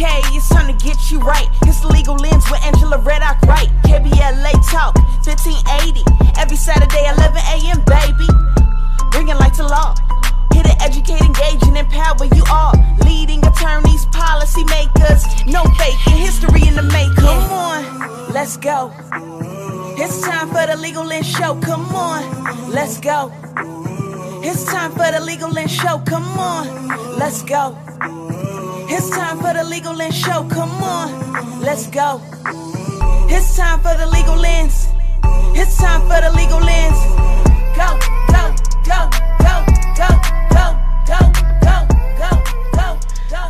okay, it's time to get you right. It's the Legal Lens with Angela Reddock-Wright. KBLA Talk 1580, every Saturday 11 a.m., baby. Bringing light to law. Here to educate, engage, and empower you all. Leading attorneys, policy makers, no faking, history in the making. Come on, let's go. It's time for the Legal Lens Show. Come on, let's go. It's time for the Legal Lens Show. Come on, let's go. It's time for the Legal Lens Show. Come on, let's go. It's time for the Legal Lens. It's time for the Legal Lens. Go, go, go, go, go.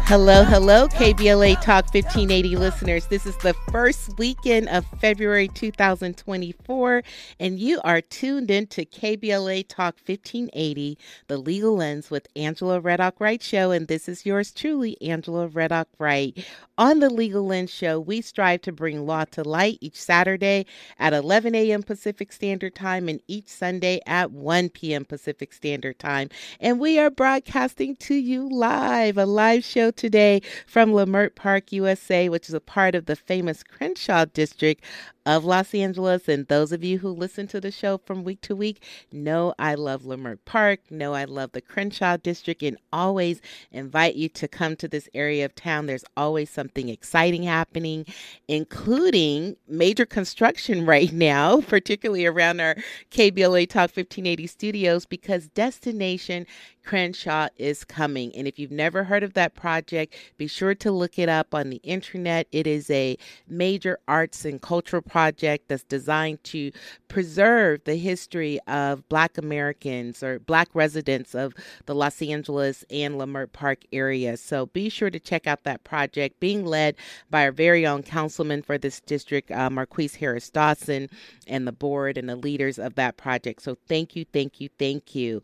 Hello, hello, KBLA Talk 1580 listeners. This is the first weekend of February 2024, and you are tuned in to KBLA Talk 1580, the Legal Lens with Angela Reddock-Wright Show, and this is yours truly, Angela Reddock-Wright. On the Legal Lens Show, we strive to bring law to light each Saturday at 11 a.m. Pacific Standard Time and each Sunday at 1 p.m. Pacific Standard Time, and we are broadcasting to you live, a live show today from Leimert Park, USA, which is a part of the famous Crenshaw District of Los Angeles. And those of you who listen to the show from week to week know I love Leimert Park, know I love the Crenshaw District, and always invite you to come to this area of town. There's always something exciting happening, including major construction right now, particularly around our KBLA Talk 1580 studios, because Destination Crenshaw is coming. And if you've never heard of that project, be sure to look it up on the internet. It is a major arts and cultural project that's designed to preserve the history of Black Americans or Black residents of the Los Angeles and Leimert Park area. So be sure to check out that project being led by our very own councilman for this district, Marquise Harris Dawson, and the board and the leaders of that project. So thank you, thank you, thank you.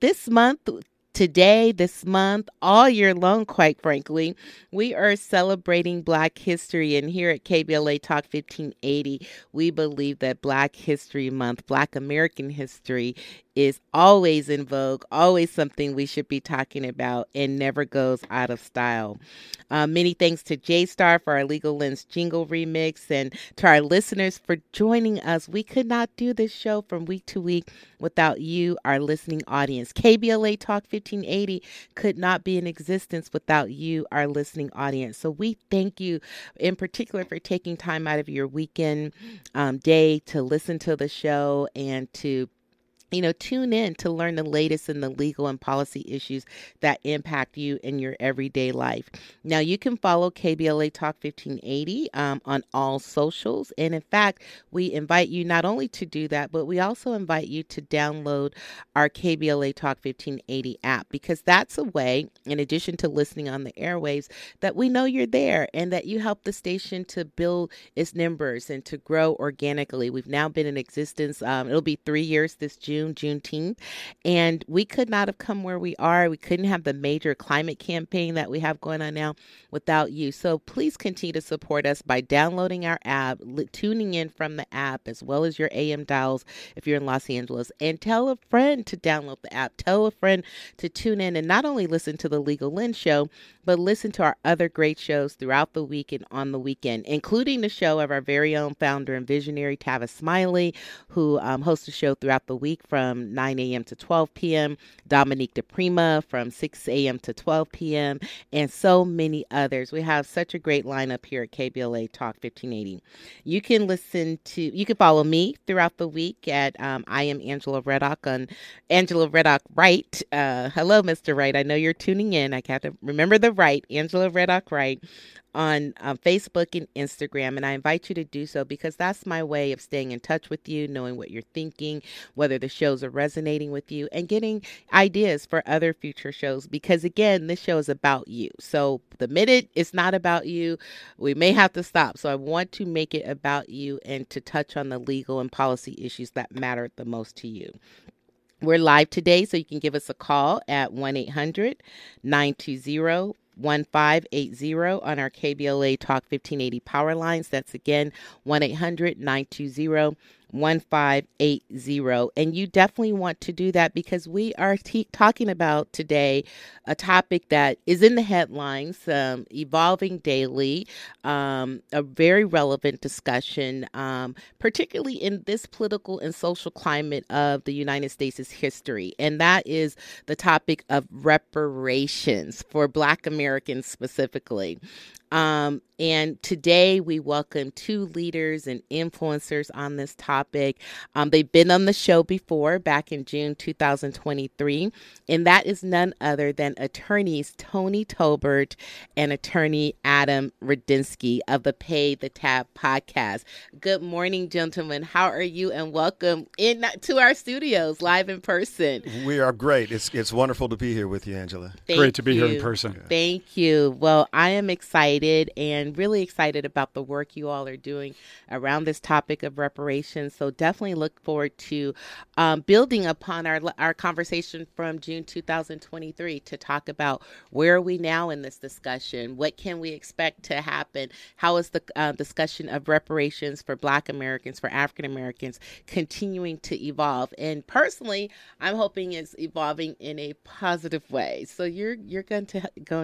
This month, all year long, quite frankly, we are celebrating Black history. And here at KBLA Talk 1580, we believe that Black History Month, Black American history, is always in vogue, always something we should be talking about, and never goes out of style. Many thanks to J-Star for our Legal Lens jingle remix, and to our listeners for joining us. We could not do this show from week to week without you, our listening audience. KBLA Talk 1580 could not be in existence without you, our listening audience. So we thank you in particular for taking time out of your weekend day to listen to the show and to tune in to learn the latest in the legal and policy issues that impact you in your everyday life. Now, you can follow KBLA Talk 1580 on all socials. And in fact, we invite you not only to do that, but we also invite you to download our KBLA Talk 1580 app, because that's a way, in addition to listening on the airwaves, that we know you're there and that you help the station to build its numbers and to grow organically. We've now been in existence. It'll be 3 years this June. Juneteenth, and we could not have come where we are. We couldn't have the major climate campaign that we have going on now without you. So please continue to support us by downloading our app, tuning in from the app, as well as your AM dials if you're in Los Angeles, and tell a friend to download the app. Tell a friend to tune in and not only listen to the Legal Lens Show, but listen to our other great shows throughout the week and on the weekend, including the show of our very own founder and visionary, Tavis Smiley, who hosts the show throughout the week from 9 a.m. to 12 p.m., Dominique De Prima from 6 a.m. to 12 p.m., and so many others. We have such a great lineup here at KBLA Talk 1580. You can follow me throughout the week at I am Angela Reddock on Angela Reddock-Wright. Hello, Mr. Wright. I know you're tuning in. I got to remember the Wright, Angela Reddock-Wright, on Facebook and Instagram. And I invite you to do so, because that's my way of staying in touch with you, knowing what you're thinking, whether the shows are resonating with you, and getting ideas for other future shows. Because again, this show is about you. So the minute it's not about you, we may have to stop. So I want to make it about you and to touch on the legal and policy issues that matter the most to you. We're live today, so you can give us a call at 1-800-920-1580 on our KBLA Talk 1580 power lines. That's again 1-800-920-1580. 1580. And you definitely want to do that because we are talking about today a topic that is in the headlines, evolving daily, a very relevant discussion, particularly in this political and social climate of the United States' history. And that is the topic of reparations for Black Americans specifically. And today we welcome two leaders and influencers on this topic. They've been on the show before back in June 2023, and that is none other than attorneys Tony Tolbert and attorney Adam Radinsky of the Pay the Tab podcast. Good morning, gentlemen. How are you? And welcome to our studios live in person. We are great. It's wonderful to be here with you, Angela. Great to be here in person. Thank you. Well, I am excited and really excited about the work you all are doing around this topic of reparations. So definitely look forward to building upon our conversation from June 2023 to talk about where are we now in this discussion? What can we expect to happen? How is the discussion of reparations for Black Americans, for African Americans continuing to evolve? And personally, I'm hoping it's evolving in a positive way. So you're going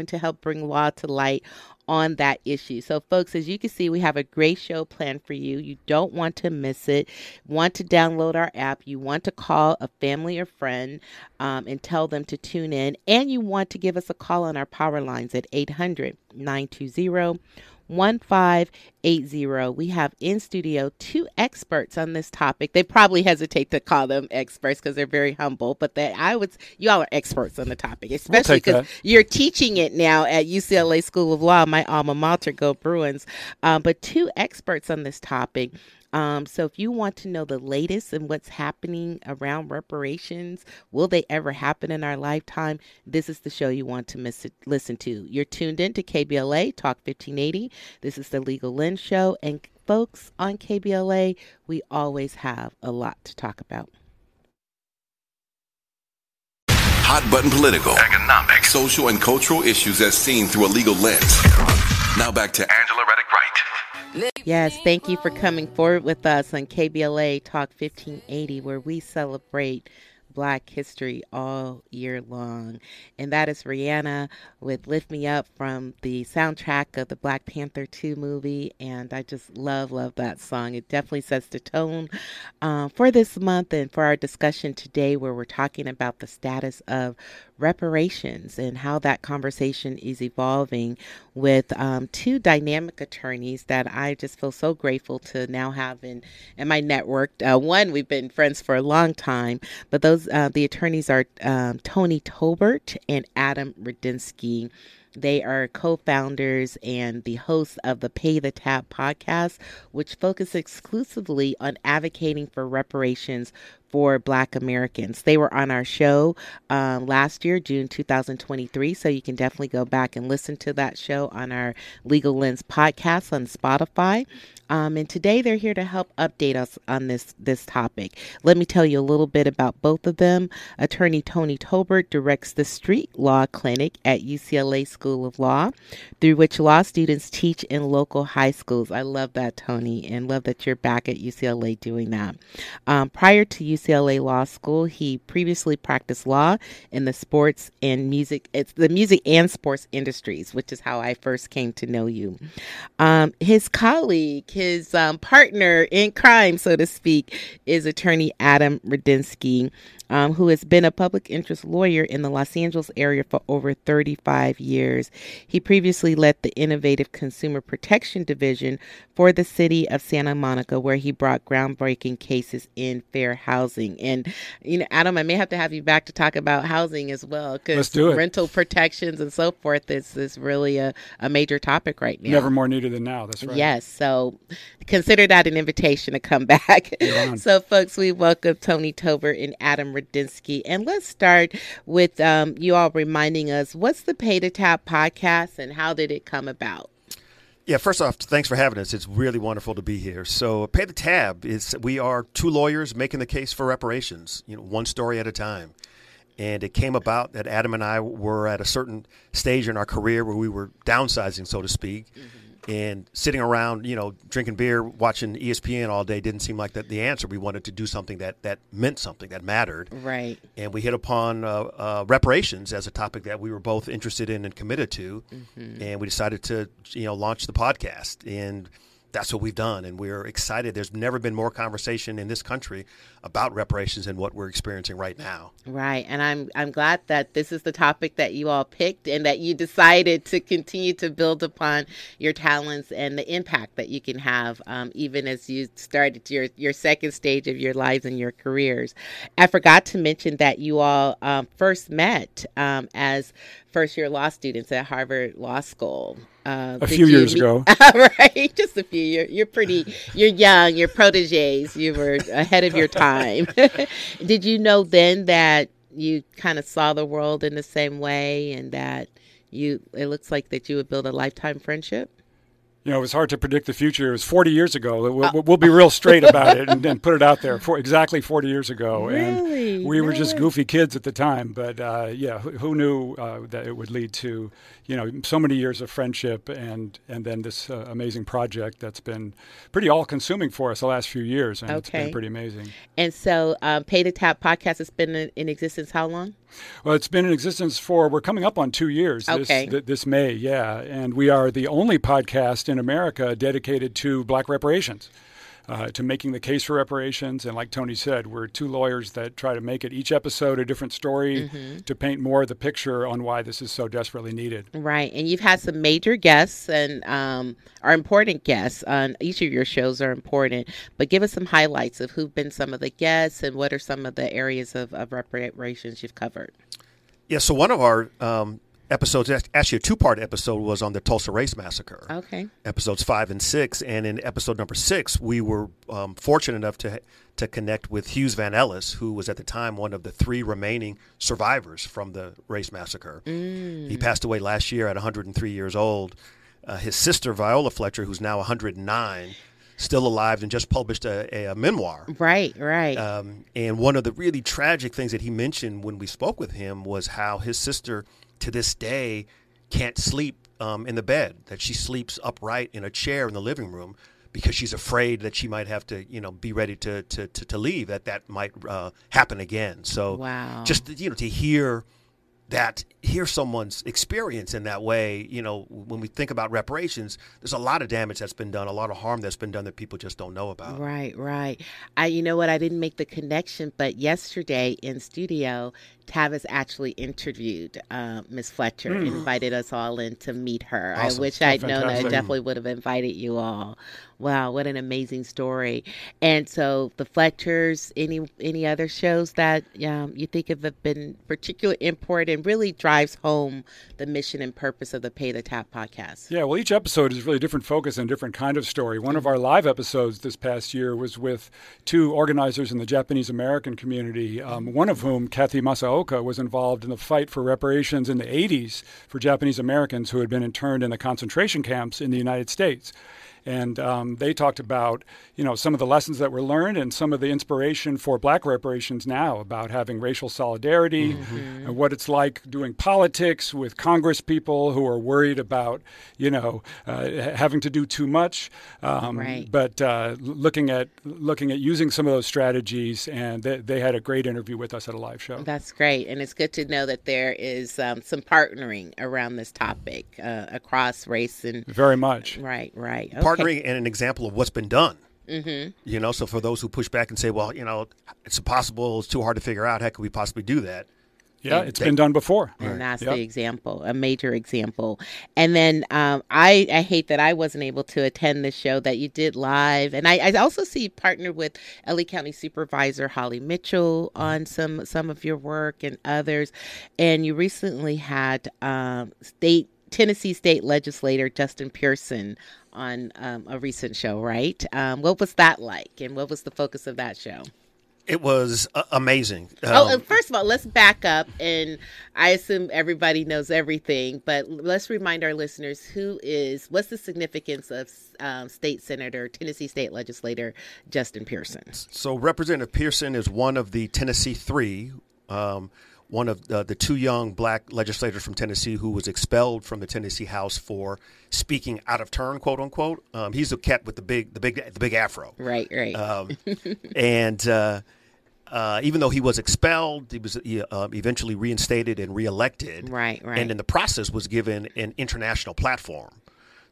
to help bring law to light on that issue. So folks, as you can see, we have a great show planned for you. You don't want to miss it. Want to download our app. You want to call a family or friend and tell them to tune in. And you want to give us a call on our power lines at 800-920-1580. We have in studio two experts on this topic. They probably hesitate to call them experts because they're very humble, but y'all are experts on the topic, especially because you're teaching it now at UCLA School of Law, my alma mater, go Bruins. But two experts on this topic. So if you want to know the latest and what's happening around reparations, will they ever happen in our lifetime? This is the show you want to listen to. You're tuned in to KBLA Talk 1580. This is the Legal Lens Show. And folks, on KBLA, we always have a lot to talk about. Hot button political, economic, social, and cultural issues as seen through a legal lens. Now back to Angela Reddock-Wright. Yes, thank you for coming forward with us on KBLA Talk 1580, where we celebrate Black history all year long. And that is Rihanna with Lift Me Up from the soundtrack of the Black Panther 2 movie. And I just love that song. It definitely sets the tone for this month and for our discussion today, where we're talking about the status of reparations and how that conversation is evolving with two dynamic attorneys that I just feel so grateful to now have in my network. One, we've been friends for a long time, but those the attorneys are Tony Tolbert and Adam Radinsky. They are co-founders and the hosts of the Pay the Tab podcast, which focuses exclusively on advocating for reparations for Black Americans. They were on our show last year, June 2023, so you can definitely go back and listen to that show on our Legal Lens podcast on Spotify. And today they're here to help update us on this topic. Let me tell you a little bit about both of them. Attorney Tony Tolbert directs the Street Law Clinic at UCLA School of Law, through which law students teach in local high schools. I love that, Tony, and love that you're back at UCLA doing that. Prior to UCLA Law School, he previously practiced law in the music and sports industries, which is how I first came to know you. His colleague, his partner in crime, so to speak, is attorney Adam Radinsky, who has been a public interest lawyer in the Los Angeles area for over 35 years. He previously led the Innovative Consumer Protection Division for the city of Santa Monica, where he brought groundbreaking cases in fair housing. And, you know, Adam, I may have to have you back to talk about housing as well, because rental protections and so forth is really a major topic right now. Never more needed than now. That's right. Yes. So consider that an invitation to come back. So, folks, we welcome Tony Tolbert and Adam Radinsky. And let's start with you all reminding us, what's the Pay to Tab podcast and how did it come about? Yeah, first off, thanks for having us. It's really wonderful to be here. So Pay the Tab is, we are two lawyers making the case for reparations, one story at a time. And it came about that Adam and I were at a certain stage in our career where we were downsizing, so to speak. Mm-hmm. And sitting around, you know, drinking beer, watching ESPN all day didn't seem like that the answer. We wanted to do something that meant something, that mattered. Right. And we hit upon reparations as a topic that we were both interested in and committed to. Mm-hmm. And we decided to, you know, launch the podcast. And that's what we've done. And we're excited. There's never been more conversation in this country about reparations and what we're experiencing right now. Right. And I'm glad that this is the topic that you all picked and that you decided to continue to build upon your talents and the impact that you can have, even as you started your second stage of your lives and your careers. I forgot to mention that you all first met as first-year law students at Harvard Law School. A few years ago. Right, just a few. You're young, you're protégés, you were ahead of your time. Did you know then that you kind of saw the world in the same way and that it looks like that you would build a lifetime friendship? You know, it was hard to predict the future. It was 40 years ago. We'll be real straight about it and put it out there. Exactly 40 years ago. Really? And we were just goofy kids at the time. But, yeah, who knew that it would lead to, you know, so many years of friendship and then this amazing project that's been pretty all-consuming for us the last few years. And It's been pretty amazing. And so Pay the Tab Podcast has been in existence how long? Well, it's been in existence for, we're coming up on 2 years this May, yeah. And we are the only podcast in America dedicated to Black reparations, to making the case for reparations. And like Tony said, we're two lawyers that try to make it each episode a different story to paint more of the picture on why this is so desperately needed. Right. And you've had some major guests and are important guests on each of your shows are important. But give us some highlights of who've been some of the guests and what are some of the areas of reparations you've covered. Yeah. So one of our episodes, actually a two-part episode, was on the Tulsa Race Massacre. Okay. Episodes 5 and 6, and in episode number 6, we were fortunate enough to connect with Hughes Van Ellis, who was at the time one of the 3 remaining survivors from the race massacre. Mm. He passed away last year at 103 years old. His sister Viola Fletcher, who's now 109, still alive and just published a memoir. Right. And one of the really tragic things that he mentioned when we spoke with him was how his sister, to this day, can't sleep in the bed, that she sleeps upright in a chair in the living room because she's afraid that she might have to, you know, be ready to leave, that might happen again. So just, you know, to hear someone's experience in that way, you know, when we think about reparations, there's a lot of damage that's been done, a lot of harm that's been done that people just don't know about. Right. You know what? I didn't make the connection, but yesterday in studio, Tavis actually interviewed Ms. Fletcher, invited us all in to meet her. Awesome. I wish I'd known. I definitely would have invited you all. Wow, what an amazing story. And so the Fletchers, any other shows that you think have been particularly important and really drives home the mission and purpose of the Pay the Tab podcast? Yeah, well, each episode is really a different focus and different kind of story. One of our live episodes this past year was with 2 organizers in the Japanese-American community, one of whom, Kathy Masaoka, was involved in the fight for reparations in the 80s for Japanese-Americans who had been interned in the concentration camps in the United States. And they talked about, you know, some of the lessons that were learned and some of the inspiration for Black reparations now about having racial solidarity and what it's like doing politics with Congress people who are worried about, you know, having to do too much. But looking at using some of those strategies, and they had a great interview with us at a live show. That's great. And it's good to know that there is some partnering around this topic across race and very much. Right. Okay. Partnering and an example of what's been done, you know, so for those who push back and say, well, you know, it's impossible, it's too hard to figure out, how could we possibly do that? Yeah, it's been done before. And that's the example, a major example. And then I hate that I wasn't able to attend the show that you did live. And I also see you partnered with LA County Supervisor Holly Mitchell on some of your work and others. And you recently had Tennessee State Legislator Justin Pearson on a recent show, right? What was that like, and what was the focus of that show? It was amazing. And first of all, let's back up, and I assume everybody knows everything, but let's remind our listeners what's the significance of Tennessee State Legislator Justin Pearson. So Representative Pearson is one of the Tennessee 3, one of the two young black legislators from Tennessee who was expelled from the Tennessee House for speaking out of turn, quote unquote. He's the cat with the big afro. Right, right. Even though he was expelled, he was eventually reinstated and reelected. Right, right. And in the process was given an international platform.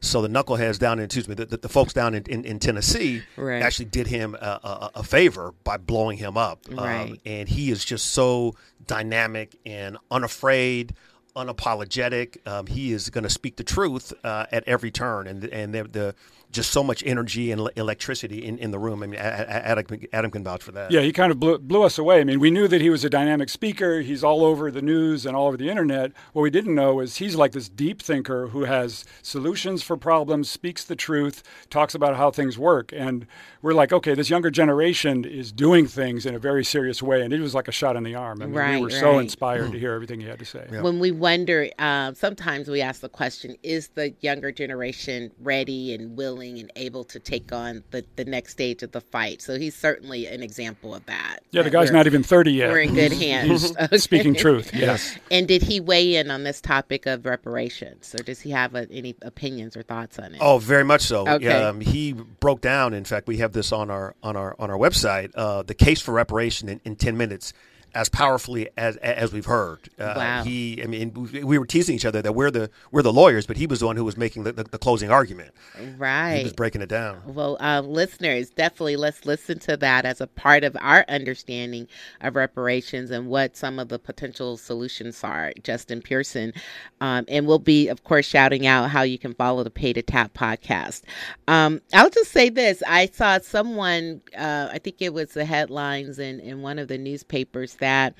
So the knuckleheads down in, the folks down in Tennessee right. actually did him a favor by blowing him up. Right. And he is just so dynamic and unafraid, unapologetic. He is going to speak the truth at every turn. And the just so much energy and electricity in the room. I mean, Adam can vouch for that. Yeah, he kind of blew us away. I mean, we knew that he was a dynamic speaker. He's all over the news and all over the internet. What we didn't know is he's like this deep thinker who has solutions for problems, speaks the truth, talks about how things work. And we're like, okay, this younger generation is doing things in a very serious way. And it was like a shot in the arm. I mean, we were so inspired to hear everything he had to say. Yeah. When we wonder, sometimes we ask the question, is the younger generation ready and willing and able to take on the next stage of the fight? So he's certainly an example of that. Yeah, the guy's not even 30 yet. We're in good hands. Okay. Speaking truth, yes. And did he weigh in on this topic of reparations, or does he have any opinions or thoughts on it? Oh, very much so. Okay. Yeah, he broke down. In fact, we have this on our website. The case for reparation in 10 minutes. As powerfully as we've heard, wow. I mean, we were teasing each other that we're the lawyers, but he was the one who was making the closing argument. Right, he was breaking it down. Well, listeners, definitely let's listen to that as a part of our understanding of reparations and what some of the potential solutions are. Justin Pearson, and we'll be, of course, shouting out how you can follow the Pay to Tap podcast. I'll just say this: I saw someone, I think it was the headlines in one of the newspapers, that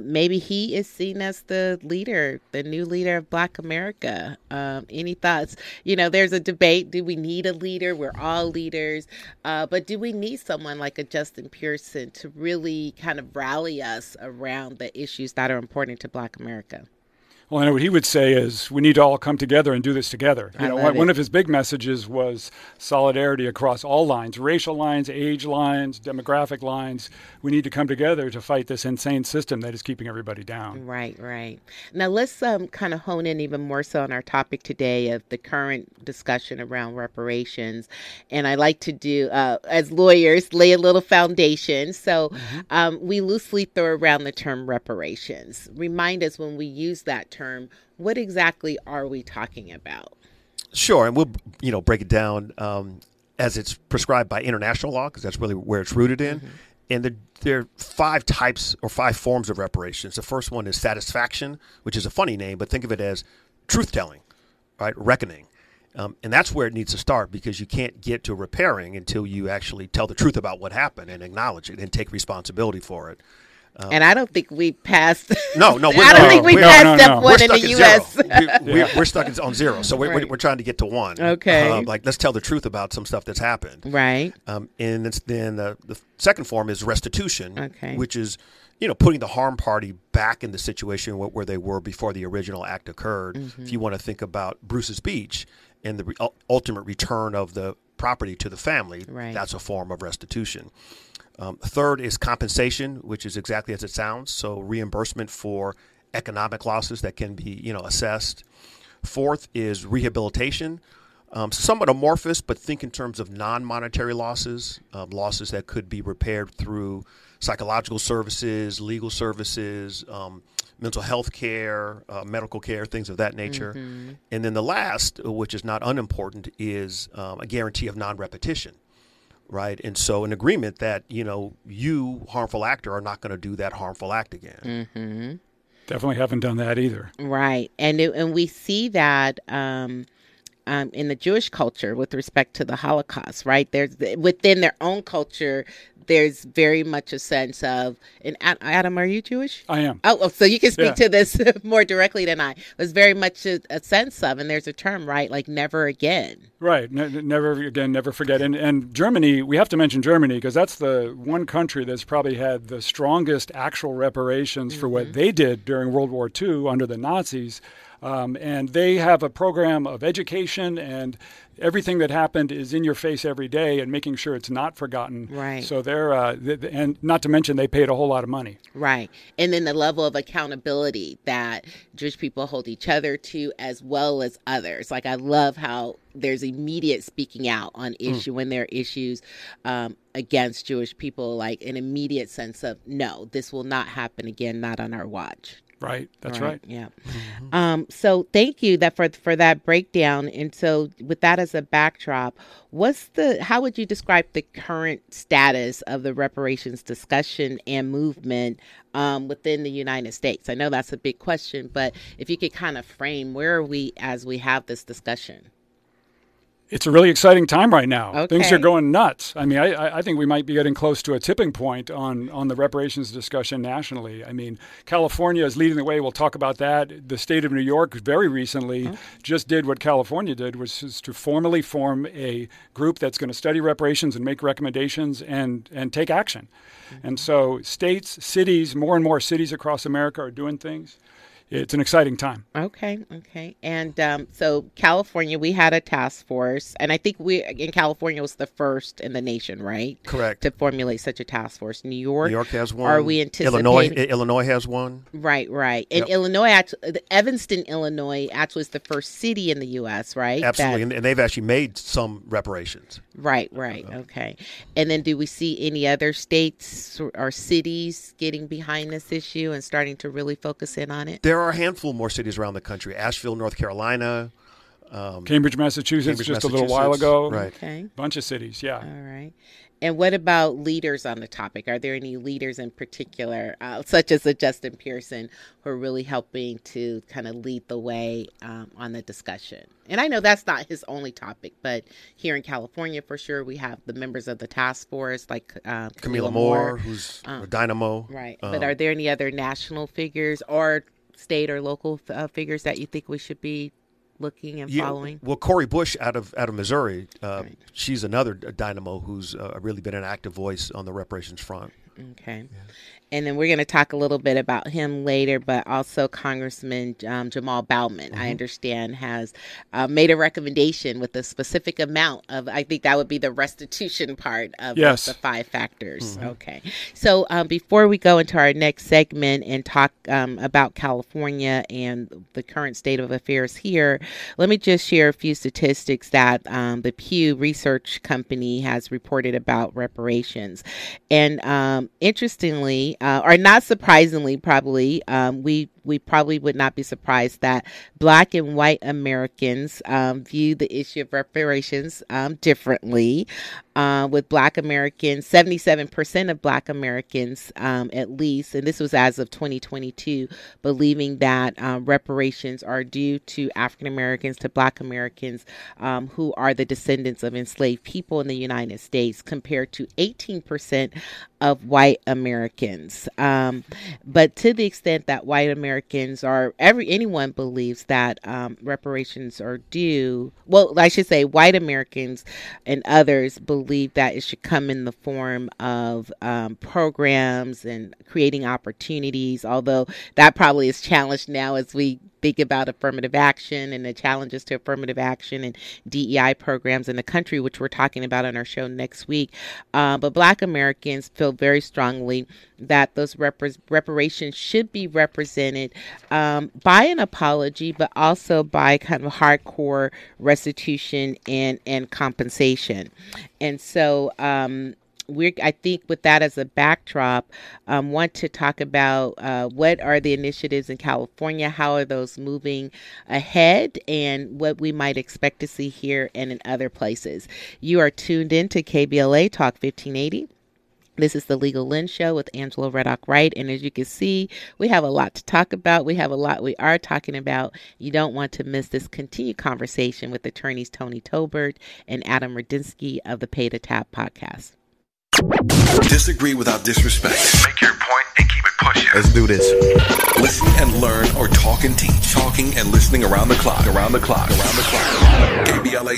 maybe he is seen as the new leader of Black America. Any thoughts? You know, there's a debate. Do we need a leader? We're all leaders. But do we need someone like a Justin Pearson to really kind of rally us around the issues that are important to Black America? Well, I know what he would say is we need to all come together and do this together. You know, one of his big messages was solidarity across all lines, racial lines, age lines, demographic lines. We need to come together to fight this insane system that is keeping everybody down. Right, right. Now, let's kind of hone in even more so on our topic today of the current discussion around reparations. And I like to do, as lawyers, lay a little foundation. So we loosely throw around the term reparations. Remind us when we use that term. What exactly are we talking about? Sure, and we'll break it down as it's prescribed by international law, because that's really where it's rooted in. Mm-hmm. And there are five types or five forms of reparations. The first one is satisfaction, which is a funny name, but think of it as truth-telling, right? Reckoning. And that's where it needs to start, because you can't get to repairing until you actually tell the truth about what happened and acknowledge it and take responsibility for it. And I don't think we passed. No, we passed step one in the U.S. We're stuck on zero, so we're trying to get to one. Okay, let's tell the truth about some stuff that's happened. Right. And then the second form is restitution, which is putting the harm party back in the situation where they were before the original act occurred. Mm-hmm. If you want to think about Bruce's Beach and the ultimate return of the property to the family, that's a form of restitution. Third is compensation, which is exactly as it sounds. So reimbursement for economic losses that can be, assessed. Fourth is rehabilitation, somewhat amorphous, but think in terms of non-monetary losses, losses that could be repaired through psychological services, legal services, mental health care, medical care, things of that nature. Mm-hmm. And then the last, which is not unimportant, is a guarantee of non-repetition. Right. And so an agreement that, you, harmful actor, are not going to do that harmful act again. Mm-hmm. Definitely haven't done that either. Right. And we see that in the Jewish culture with respect to the Holocaust. Right. There's within their own culture. There's very much a sense of, and Adam, are you Jewish? I am. Oh, so you can speak to this more directly than I. There's very much a sense of, and there's a term, right? Like never again. Right. Never again, never forget. And Germany, we have to mention Germany, because that's the one country that's probably had the strongest actual reparations for what they did during World War II under the Nazis. And they have a program of education, and everything that happened is in your face every day and making sure it's not forgotten. Right. So they're, and not to mention they paid a whole lot of money. Right. And then the level of accountability that Jewish people hold each other to as well as others. Like, I love how there's immediate speaking out on issue when there are issues against Jewish people, like an immediate sense of, no, this will not happen again, not on our watch. Right. That's right. Yeah. Mm-hmm. So thank you for that breakdown. And so with that as a backdrop, how would you describe the current status of the reparations discussion and movement within the United States? I know that's a big question, but if you could kind of frame where are we as we have this discussion? It's a really exciting time right now. Okay. Things are going nuts. I mean, I think we might be getting close to a tipping point on the reparations discussion nationally. I mean, California is leading the way. We'll talk about that. The state of New York very recently just did what California did, which is to formally form a group that's going to study reparations and make recommendations and take action. Mm-hmm. And so states, cities, more and more cities across America are doing things. It's an exciting time. Okay. And so California, we had a task force, and I think California was the first in the nation, right? Correct. To formulate such a task force. New York has one. Are we anticipating? Illinois has one. Right. And yep. Evanston, Illinois actually is the first city in the U.S., right? Absolutely. And they've actually made some reparations. Right. Okay. And then do we see any other states or cities getting behind this issue and starting to really focus in on it? There are a handful more cities around the country. Asheville, North Carolina. Cambridge, Massachusetts, just a little while ago. Right. Okay. Bunch of cities, yeah. All right. And what about leaders on the topic? Are there any leaders in particular, such as Justin Pearson, who are really helping to kind of lead the way on the discussion? And I know that's not his only topic, but here in California, for sure, we have the members of the task force, like Kamilah Moore, who's a dynamo. Right. But are there any other national figures or state or local figures that you think we should be looking and following? Well, Cory Bush out of Missouri, right. She's another dynamo who's really been an active voice on the reparations front. Okay. Yeah. And then we're going to talk a little bit about him later, but also Congressman Jamaal Bowman, I understand, has made a recommendation with a specific amount of, I think that would be the restitution part of the five factors. Mm-hmm. Okay. So before we go into our next segment and talk about California and the current state of affairs here, let me just share a few statistics that the Pew Research Company has reported about reparations. And interestingly, or not surprisingly, probably, we probably would not be surprised that Black and white Americans view the issue of reparations differently. With Black Americans, 77% of Black Americans, at least, and this was as of 2022, believing that reparations are due to African Americans, to Black Americans who are the descendants of enslaved people in the United States, compared to 18% of white Americans. But to the extent that white Americans or anyone believes that reparations are due, well, I should say white Americans and others believe that it should come in the form of programs and creating opportunities, although that probably is challenged now as we think about affirmative action and the challenges to affirmative action and DEI programs in the country, which we're talking about on our show next week. But Black Americans feel very strongly that those reparations should be represented by an apology, but also by kind of hardcore restitution and compensation. And so I think with that as a backdrop, want to talk about what are the initiatives in California, how are those moving ahead, and what we might expect to see here and in other places. You are tuned in to KBLA Talk 1580. This is the Legal Lens Show with Angela Reddock-Wright. And as you can see, we have a lot to talk about. We have a lot we are talking about. You don't want to miss this continued conversation with attorneys Tony Tolbert and Adam Radinsky of the Pay the Tab Podcast. Disagree without disrespect. Make your point and keep it pushing. Let's do this. Listen and learn, or talk and teach. Talking and listening around the clock. KBLA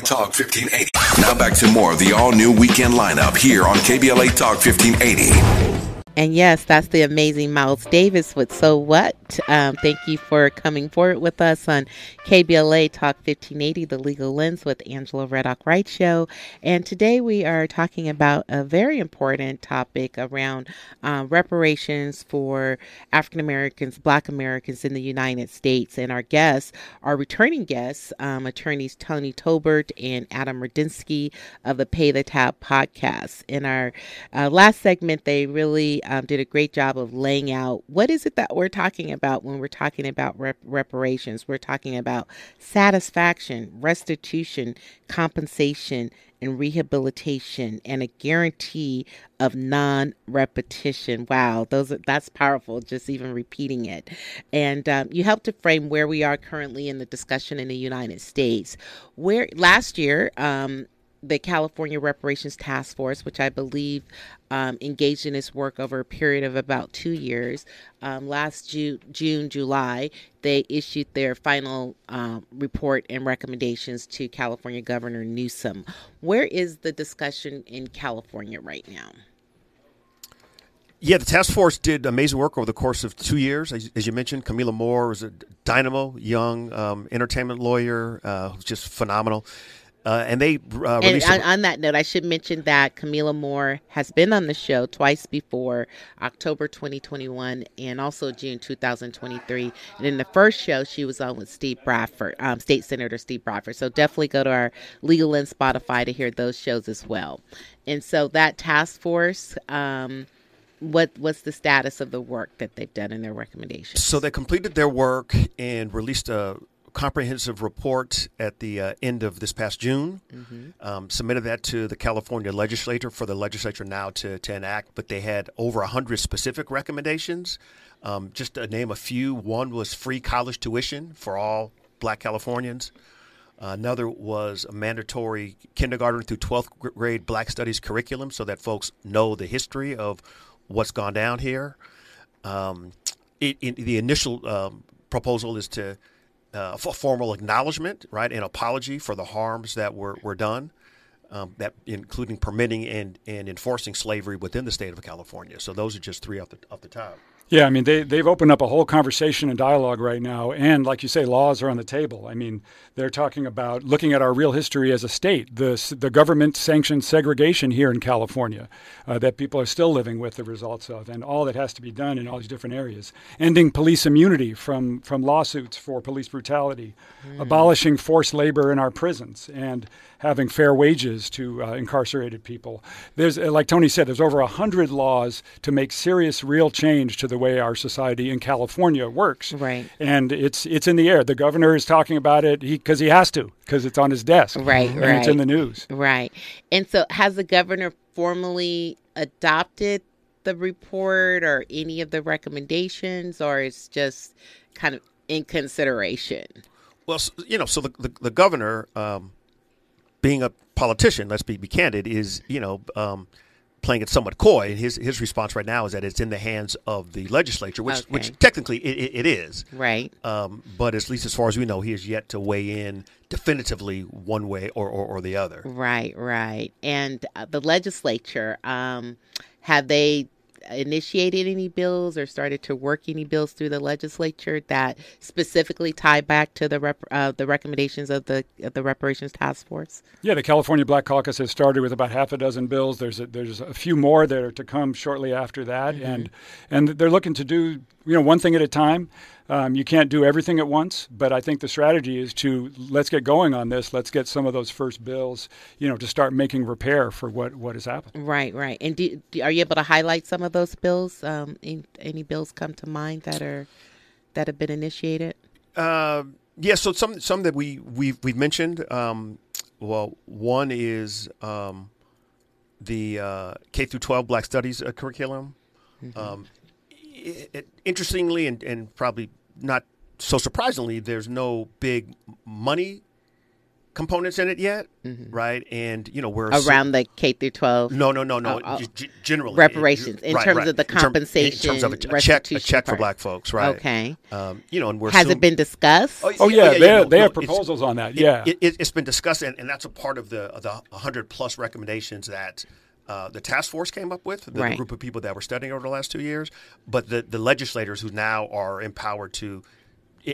Talk 1580. Now back to more of the all-new weekend lineup here on KBLA Talk 1580. And yes, that's the amazing Miles Davis with So What. Thank you for coming forward with us on KBLA Talk 1580, The Legal Lens with Angela Reddock-Wright Show. And today we are talking about a very important topic around reparations for African Americans, Black Americans in the United States. And our guests, our returning guests, attorneys Tony Tolbert and Adam Radinsky of the Pay the Tab Podcast. In our last segment, they really did a great job of laying out what is it that we're talking about when we're talking about reparations. We're talking about satisfaction, restitution, compensation, and rehabilitation, and a guarantee of non-repetition. Wow, that's powerful, just even repeating it. And you helped to frame where we are currently in the discussion in the United States. Where last year, the California Reparations Task Force, which I believe engaged in this work over a period of about 2 years, last June, July, they issued their final report and recommendations to California Governor Newsom. Where is the discussion in California right now? Yeah, the task force did amazing work over the course of 2 years. As you mentioned, Kamilah Moore was a dynamo, young entertainment lawyer who's just phenomenal. And they released. And on that note, I should mention that Kamilah Moore has been on the show twice before, October 2021 and also June 2023. And in the first show, she was on with Steve Bradford, State Senator Steve Bradford. So definitely go to our Legal and Spotify to hear those shows as well. And so that task force, what's the status of the work that they've done in their recommendations? So they completed their work and released a comprehensive report at the end of this past June, submitted that to the California legislature for the legislature now to enact, but they had over 100 specific recommendations. Just to name a few, one was free college tuition for all Black Californians. Another was a mandatory kindergarten through 12th grade Black Studies curriculum so that folks know the history of what's gone down here. The initial proposal is to a formal acknowledgement, right, and apology for the harms that were done, that including permitting and enforcing slavery within the state of California. So those are just three off the top. Yeah, I mean, they've opened up a whole conversation and dialogue right now. And like you say, laws are on the table. I mean, they're talking about looking at our real history as a state, the government-sanctioned segregation here in California that people are still living with the results of, and all that has to be done in all these different areas. Ending police immunity from lawsuits for police brutality, abolishing forced labor in our prisons, and having fair wages to incarcerated people. There's, like Tony said, there's over 100 laws to make serious, real change to the way our society in California works. Right. And it's in the air. The governor is talking about it because he has to, because it's on his desk. Right, and right. It's in the news. Right. And so has the governor formally adopted the report or any of the recommendations, or it's just kind of in consideration? Well, you know, so the governor, being a politician, let's be candid, is, you know, playing it somewhat coy. And his response right now is that it's in the hands of the legislature, which technically it is. Right. But at least as far as we know, he has yet to weigh in definitively one way or the other. Right, right. And the legislature, have they initiated any bills or started to work any bills through the legislature that specifically tie back to the recommendations of the reparations task force? Yeah, the California Black Caucus has started with about half a dozen bills. There's a few more that are to come shortly after that, and they're looking to do, you know, one thing at a time. You can't do everything at once, but I think the strategy is to let's get going on this. Let's get some of those first bills, you know, to start making repair for what has happened. Right, right. And are you able to highlight some of those bills? Any bills come to mind that have been initiated? Yeah. So some that we've mentioned. Well, one is the K through 12 Black Studies curriculum. Interestingly, and probably not so surprisingly, there's no big money components in it yet, right? And you know, we're around the K through 12. No. Generally, reparations in terms of the compensation, in terms of a check for Black folks, right? Okay. You know, and has it been discussed? They have proposals on that. It's been discussed, and that's a part of the 100 plus recommendations that the task force came up with, the group of people that were studying over the last 2 years, but the legislators who now are empowered to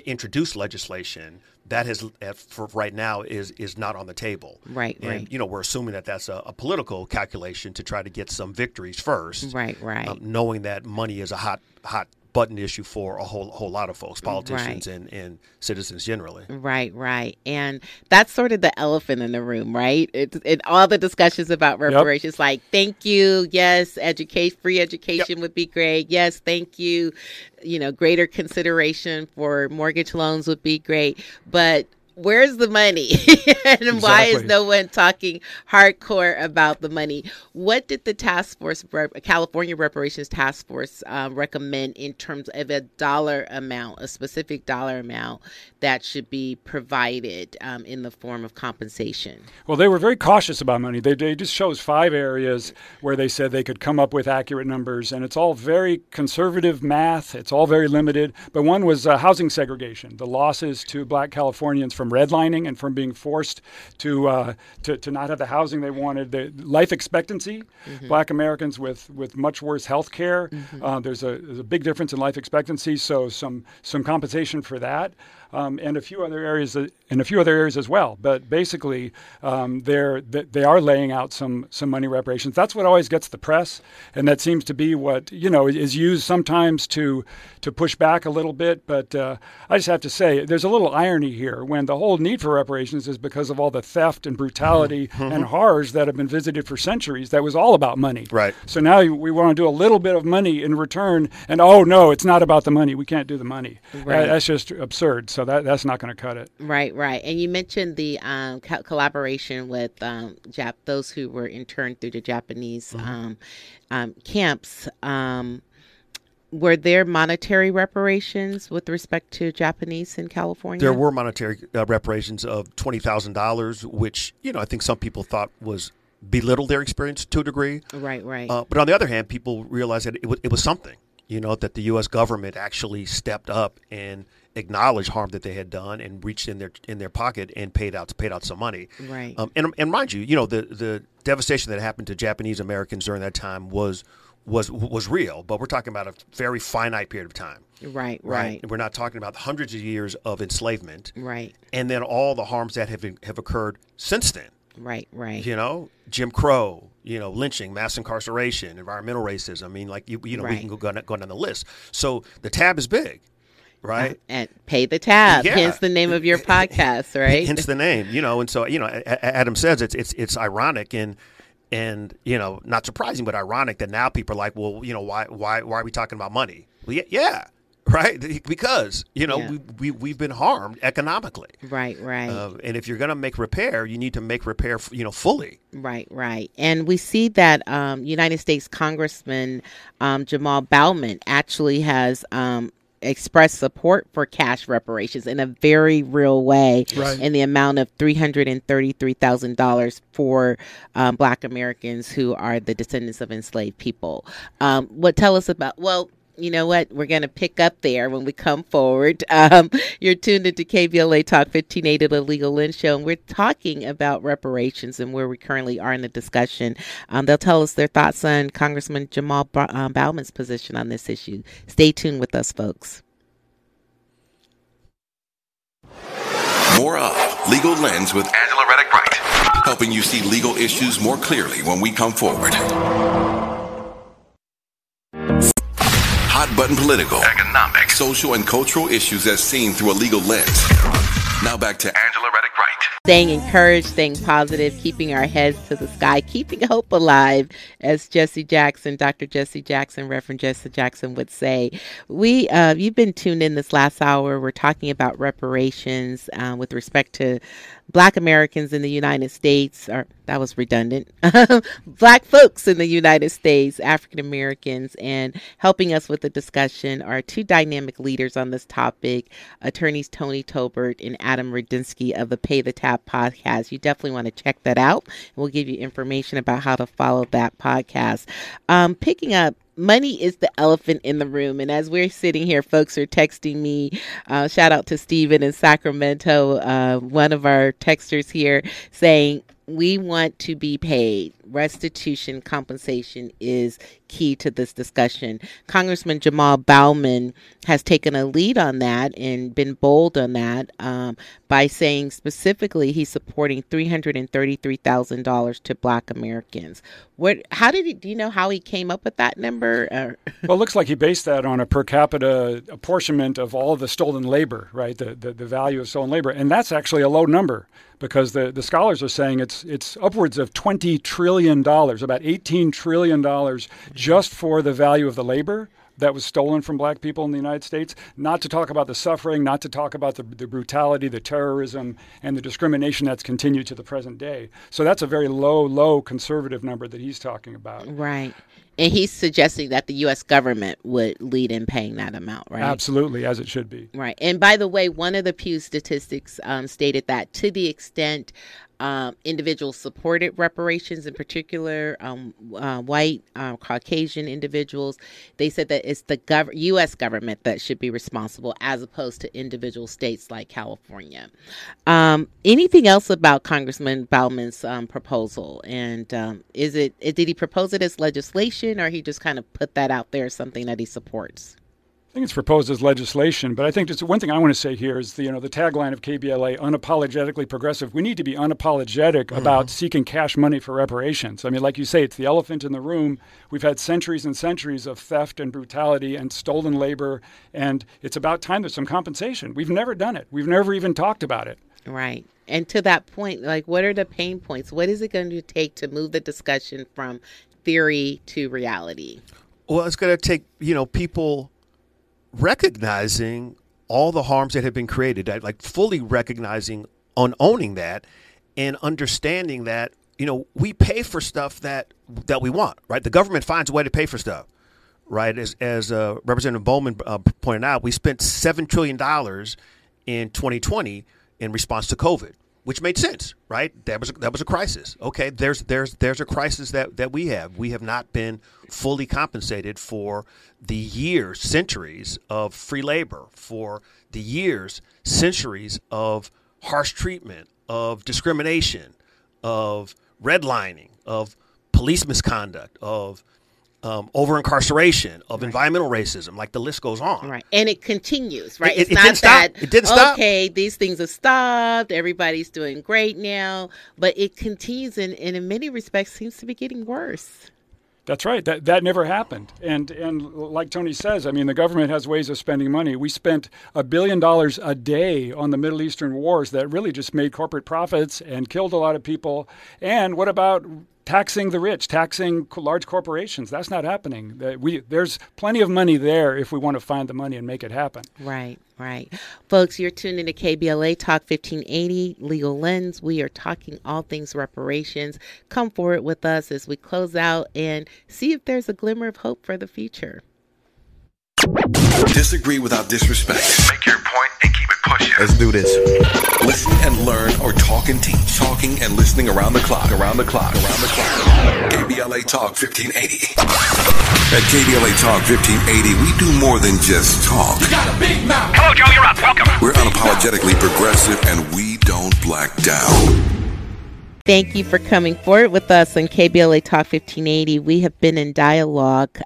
introduce legislation that has, for right now, is not on the table. Right, and, right. You know, we're assuming that that's a political calculation to try to get some victories first. Right, right. Knowing that money is a hot button issue for a whole lot of folks, politicians and citizens generally. Right, right. And that's sort of the elephant in the room, right? It all the discussions about reparations, like, thank you. Yes, free education would be great. Yes, thank you. You know, greater consideration for mortgage loans would be great. But where's the money? And why is no one talking hardcore about the money? What did the task force, California Reparations Task Force, recommend in terms of a dollar amount, a specific dollar amount that should be provided in the form of compensation? Well, they were very cautious about money. They just chose 5 areas where they said they could come up with accurate numbers, and it's all very conservative math. It's all very limited. But one was housing segregation, the losses to Black Californians from redlining and from being forced to not have the housing they wanted. The life expectancy, Black Americans with much worse health care. There's a big difference in life expectancy, so some compensation for that, and a few other areas as well. But basically, they are laying out some money reparations. That's what always gets the press, and that seems to be what is used sometimes to push back a little bit. But I just have to say, there's a little irony here when the whole need for reparations is because of all the theft and brutality and horrors that have been visited for centuries. That was all about money. Right. So now we want to do a little bit of money in return, and oh no, it's not about the money. We can't do the money. Right. That's just absurd. So that's not going to cut it. Right, right. And you mentioned the collaboration with those who were interned through the Japanese camps. Were there monetary reparations with respect to Japanese in California? There were monetary reparations of $20,000, which, I think some people thought was belittled their experience to a degree. Right, right. But on the other hand, people realized that it was something, that the U.S. government actually stepped up and acknowledged harm that they had done and reached in their pocket and paid out some money. Right. And mind you, the devastation that happened to Japanese Americans during that time was real, but we're talking about a very finite period of time. Right, right. And we're not talking about hundreds of years of enslavement. Right. And then all the harms that have occurred since then. Right, right. Jim Crow, lynching, mass incarceration, environmental racism. I mean, we can go down the list. So the tab is big. Right. And pay the tab. Yeah. Hence the name of your podcast, right? Hence the name, and so, Adam says it's ironic and not surprising, but ironic that now people are like, well, why are we talking about money? Well, yeah, right, because we've been harmed economically. Right, right. And if you're going to make repair, you need to make repair, fully. Right, right. And we see that United States Congressman Jamaal Bowman actually has expressed support for cash reparations in a very real way, in the amount of $333,000 for Black Americans who are the descendants of enslaved people. Tell us about, we're going to pick up there when we come forward. You're tuned into KBLA Talk 1580, The Legal Lens Show, and we're talking about reparations and where we currently are in the discussion. They'll tell us their thoughts on Congressman Jamaal Bowman's position on this issue. Stay tuned with us, folks. More of Legal Lens with Angela Reddock-Wright, helping you see legal issues more clearly when we come forward. Hot button political, economic, social, and cultural issues as seen through a legal lens. Now back to Angela Reddock-Wright. Staying encouraged, staying positive, keeping our heads to the sky, keeping hope alive, as Jesse Jackson, Dr. Jesse Jackson, Reverend Jesse Jackson would say. You've been tuned in this last hour. We're talking about reparations with respect to Black Americans in the United States, or that was redundant, Black folks in the United States, African Americans, and helping us with the discussion are two dynamic leaders on this topic, attorneys Tony Tolbert and Adam Radinsky of the Pay the Tab podcast. You definitely want to check that out. We'll give you information about how to follow that podcast. Picking up, money is the elephant in the room. And as we're sitting here, folks are texting me. Shout out to Steven in Sacramento, one of our texters here, saying, we want to be paid. restitution compensation is key to this discussion. Congressman Jamaal Bowman has taken a lead on that and been bold on that by saying specifically he's supporting $333,000 to Black Americans. Do you know how he came up with that number? Well, it looks like he based that on a per capita apportionment of all the stolen labor, right? The value of stolen labor. And that's actually a low number because the scholars are saying it's upwards of $20 trillion, about $18 trillion just for the value of the labor that was stolen from Black people in the United States, not to talk about the suffering, not to talk about the brutality, the terrorism, and the discrimination that's continued to the present day. So that's a very low, low conservative number that he's talking about. Right. And he's suggesting that the U.S. government would lead in paying that amount, right? Absolutely, as it should be. Right. And by the way, one of the Pew statistics stated that to the extent individuals supported reparations, in particular white, Caucasian individuals, they said that it's the U.S. government that should be responsible as opposed to individual states like California. Anything else about Congressman Bowman's proposal? And did he propose it as legislation? Or he just kind of put that out there as something that he supports? I think it's proposed as legislation, but I think one thing I want to say here is the tagline of KBLA, unapologetically progressive. We need to be unapologetic about seeking cash money for reparations. I mean, like you say, it's the elephant in the room. We've had centuries and centuries of theft and brutality and stolen labor, and it's about time there's some compensation. We've never done it. We've never even talked about it. Right. And to that point, like, what are the pain points? What is it going to take to move the discussion from theory to reality? Well, it's going to take, people recognizing all the harms that have been created, like fully recognizing on owning that and understanding that, we pay for stuff that we want, right? The government finds a way to pay for stuff, right? As Representative Bowman pointed out, we spent $7 trillion in 2020 in response to COVID. Which made sense, right? That was a crisis. Okay, there's a crisis that we have. We have not been fully compensated for the years, centuries of free labor, for the years, centuries of harsh treatment, of discrimination, of redlining, of police misconduct, of over-incarceration, of environmental racism, like the list goes on. Right. And it continues, right? It's not that, it didn't stop. Okay, these things have stopped, everybody's doing great now, but it continues and in many respects seems to be getting worse. That's right. That never happened. And like Tony says, I mean, the government has ways of spending money. We spent $1 billion a day on the Middle Eastern wars that really just made corporate profits and killed a lot of people. And what about taxing the rich, taxing large corporations? That's not happening. There's plenty of money there if we want to find the money and make it happen. Right, right. Folks, you're tuned into KBLA Talk 1580, Legal Lens. We are talking all things reparations. Come forward with us as we close out and see if there's a glimmer of hope for the future. Disagree without disrespect. Make your point and keep it pushing. Let's do this. Listen and learn, or talk and teach. Talking and listening around the clock. KBLA Talk 1580. At KBLA Talk 1580, we do more than just talk. You got a big mouth. Hello, Joe, you're up. Welcome. We're unapologetically progressive, and we don't black down. Thank you for coming forward with us on KBLA Talk 1580. We have been in dialogue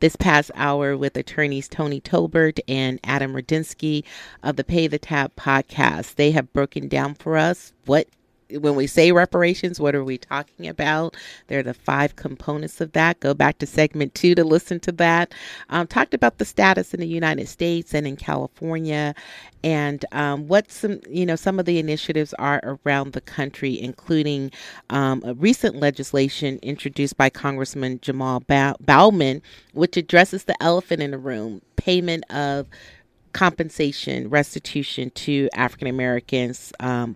this past hour with attorneys Tony Tolbert and Adam Radinsky of the Pay the Tab podcast. They have broken down for us when we say reparations, what are we talking about? There are the five components of that. Go back to segment 2 to listen to that. Talked about the status in the United States and in California, and what some of the initiatives are around the country, including a recent legislation introduced by Congressman Jamaal Bowman, which addresses the elephant in the room: payment of compensation, restitution to African Americans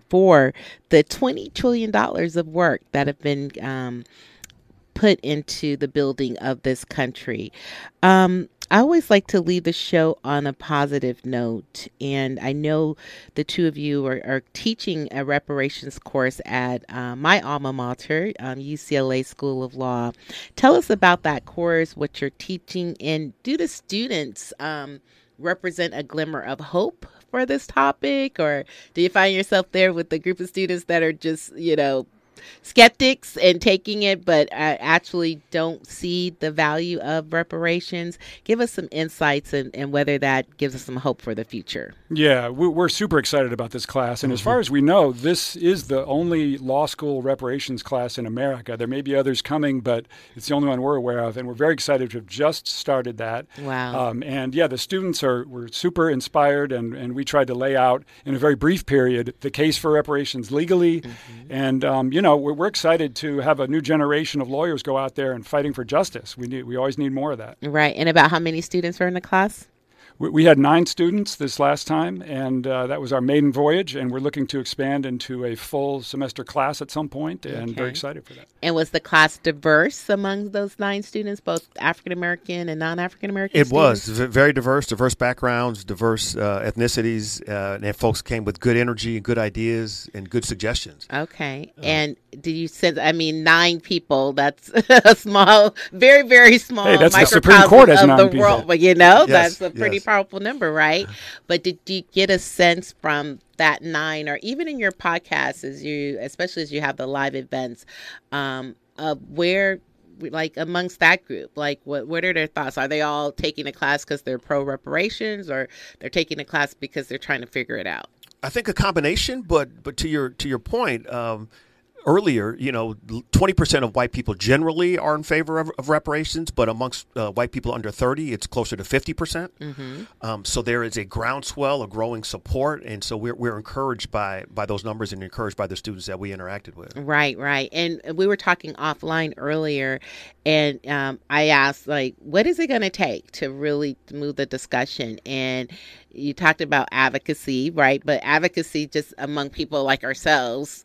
for the $20 trillion of work that have been put into the building of this country. I always like to leave the show on a positive note, and I know the two of you are teaching a reparations course at my alma mater, UCLA School of Law. Tell us about that course, what you're teaching, and do the students represent a glimmer of hope for this topic, or do you find yourself there with the group of students that are just skeptics and taking it, but I actually don't see the value of reparations. Give us some insights and whether that gives us some hope for the future. Yeah, we're super excited about this class. And as far as we know, this is the only law school reparations class in America. There may be others coming, but it's the only one we're aware of. And we're very excited to have just started that. Wow. And yeah, the students were super inspired, and we tried to lay out in a very brief period the case for reparations legally. And, you know, we're excited to have a new generation of lawyers go out there and fighting for justice. We always need more of that. Right. And about how many students were in the class? We had 9 students this last time, and that was our maiden voyage, and we're looking to expand into a full semester class at some point, and very excited for that. And was the class diverse among those 9 students, both African-American and non-African-American students? It was very diverse backgrounds, diverse ethnicities, and folks came with good energy and good ideas and good suggestions. Okay. And did you sense, 9 people, that's a small, very, very small microcosm the Supreme Court has of 9 the people. World. But, that's a pretty powerful number, right? But did you get a sense from that 9, or even in your podcast, especially as you have the live events, of where, amongst that group, what are their thoughts? Are they all taking the class because they're pro reparations, or they're taking the class because they're trying to figure it out? I think a combination, but to your point, earlier, 20% of white people generally are in favor of reparations, but amongst white people under 30, it's closer to 50%. So there is a groundswell, a growing support, and so we're encouraged by those numbers and encouraged by the students that we interacted with. Right. And we were talking offline earlier, and I asked, what is it going to take to really move the discussion? And you talked about advocacy, right? But advocacy just among people like ourselves,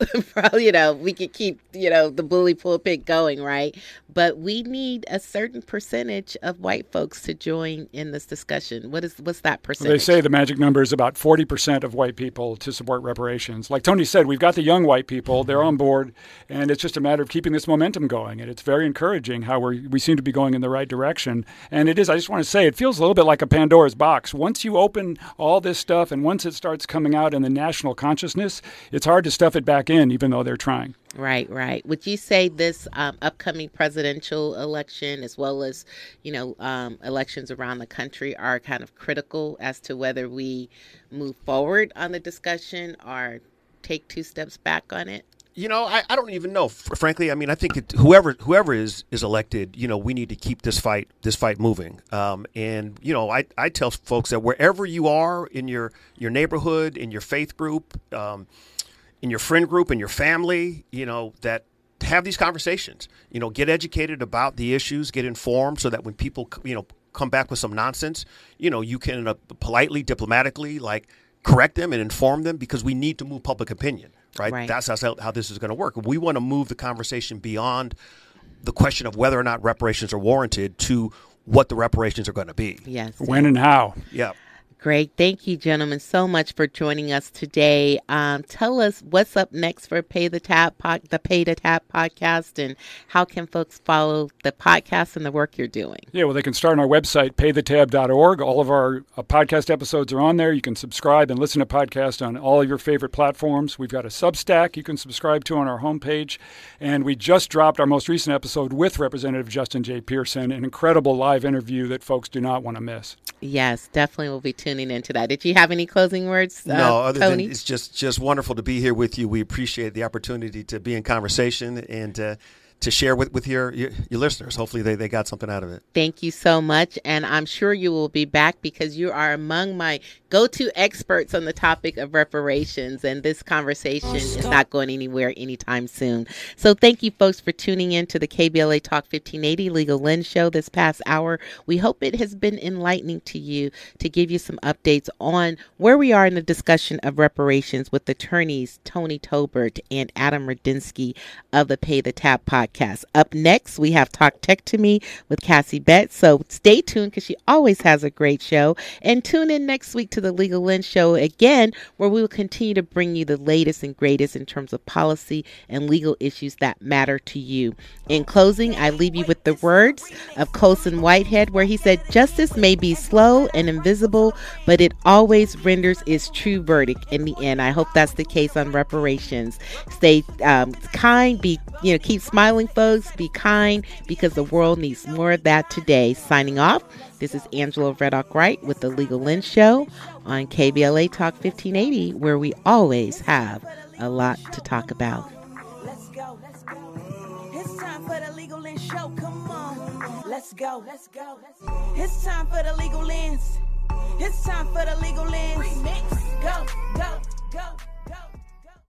we could keep, the bully pulpit going, right? But we need a certain percentage of white folks to join in this discussion. What's that percentage? Well, they say the magic number is about 40% of white people to support reparations. Like Tony said, we've got the young white people, they're on board, and it's just a matter of keeping this momentum going. And it's very encouraging how we seem to be going in the right direction. And it is, I just want to say, it feels a little bit like a Pandora's box. Once you open all this stuff, and once it starts coming out in the national consciousness, it's hard to stuff it back in, even though they're trying. Right. Would you say this upcoming presidential election, as well as, elections around the country, are kind of critical as to whether we move forward on the discussion or take 2 steps back on it? I don't even know. Frankly, I think whoever is elected, we need to keep this fight moving. I tell folks that wherever you are in your neighborhood, in your faith group, in your friend group, in your family, that have these conversations. Get educated about the issues, get informed, so that when people come back with some nonsense, you can politely, diplomatically, correct them and inform them, because we need to move public opinion. Right. That's how this is going to work. We want to move the conversation beyond the question of whether or not reparations are warranted to what the reparations are going to be. Yes. When and how. Yeah. Great. Thank you, gentlemen, so much for joining us today. Tell us what's up next for the Pay the Tab podcast, and how can folks follow the podcast and the work you're doing? Yeah, well, they can start on our website, paythetab.org. All of our podcast episodes are on there. You can subscribe and listen to podcasts on all of your favorite platforms. We've got a Substack you can subscribe to on our homepage. And we just dropped our most recent episode with Representative Justin J. Pearson, an incredible live interview that folks do not want to miss. Yes, definitely will be tuning into that. Did you have any closing words? No, other Tony? Than it's just wonderful to be here with you. We appreciate the opportunity to be in conversation and to share with your listeners. Hopefully they got something out of it. Thank you so much. And I'm sure you will be back, because you are among my go-to experts on the topic of reparations. And this conversation is not going anywhere anytime soon. So thank you, folks, for tuning in to the KBLA Talk 1580 Legal Lens Show this past hour. We hope it has been enlightening to you, to give you some updates on where we are in the discussion of reparations with attorneys Tony Tolbert and Adam Radinsky of the Pay the Tab podcast. podcast. Up next, we have Talk Tech to Me with Cassie Betts. So stay tuned because she always has a great show. And tune in next week to the Legal Lens Show again, where we will continue to bring you the latest and greatest in terms of policy and legal issues that matter to you. In closing, I leave you with the words of Colson Whitehead, where he said, "Justice may be slow and invisible, but it always renders its true verdict in the end." I hope that's the case on reparations. Stay kind, keep smiling, folks. Be kind, because the world needs more of that today. Signing off, this is Angela Reddock-Wright with the Legal Lens Show on KBLA Talk 1580, where we always have a lot to talk about. Let's go, let's go. It's time for the Legal Lens Show. Come on, let's go, let's go. It's time for the Legal Lens. It's time for the Legal Lens. Remix. Go, go, go.